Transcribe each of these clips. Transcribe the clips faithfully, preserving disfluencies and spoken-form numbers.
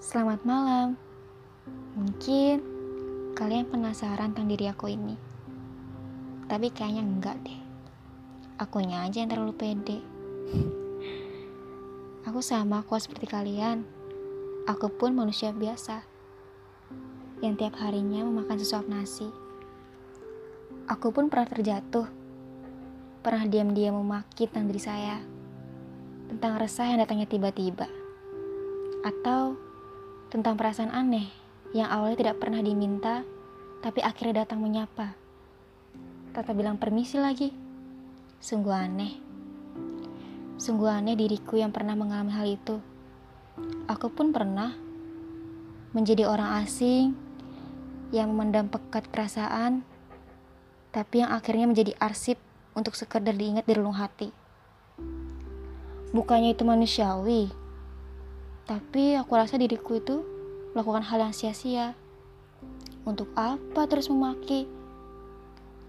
Selamat malam. Mungkin kalian penasaran tentang diri aku ini. Tapi kayaknya enggak deh. Akunya aja yang terlalu pede. Aku sama kok seperti kalian. Aku pun manusia biasa yang tiap harinya memakan sesuap nasi. Aku pun pernah terjatuh. Pernah diam-diam memaki tentang diri saya. Tentang resah yang datangnya tiba-tiba. Atau tentang perasaan aneh yang awalnya tidak pernah diminta tapi akhirnya datang menyapa tanpa bilang permisi lagi. Sungguh aneh sungguh aneh diriku yang pernah mengalami hal itu. Aku pun pernah menjadi orang asing yang memendam pekat perasaan tapi yang akhirnya menjadi arsip untuk sekedar diingat di relung hati. Bukannya itu manusiawi, tapi aku rasa diriku itu melakukan hal yang sia-sia. Untuk apa terus memaki?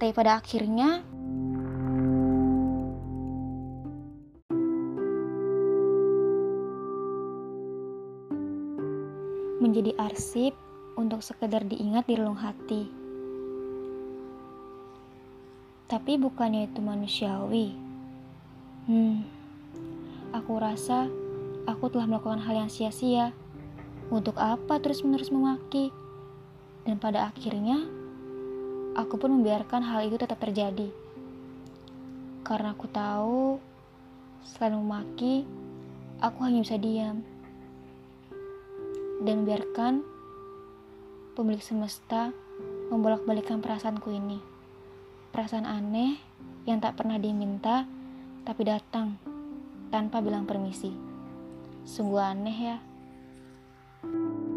Tapi pada akhirnya, menjadi arsip untuk sekedar diingat di relung hati. Tapi bukannya itu manusiawi. Hmm, aku rasa aku telah melakukan hal yang sia-sia. Untuk apa terus-menerus memaki? Dan pada akhirnya, aku pun membiarkan hal itu tetap terjadi. Karena aku tahu, selain memaki, aku hanya bisa diam. Dan biarkan pemilik semesta membolak-balikkan perasaanku ini. Perasaan aneh yang tak pernah diminta, tapi datang tanpa bilang permisi. Sungguh aneh ya.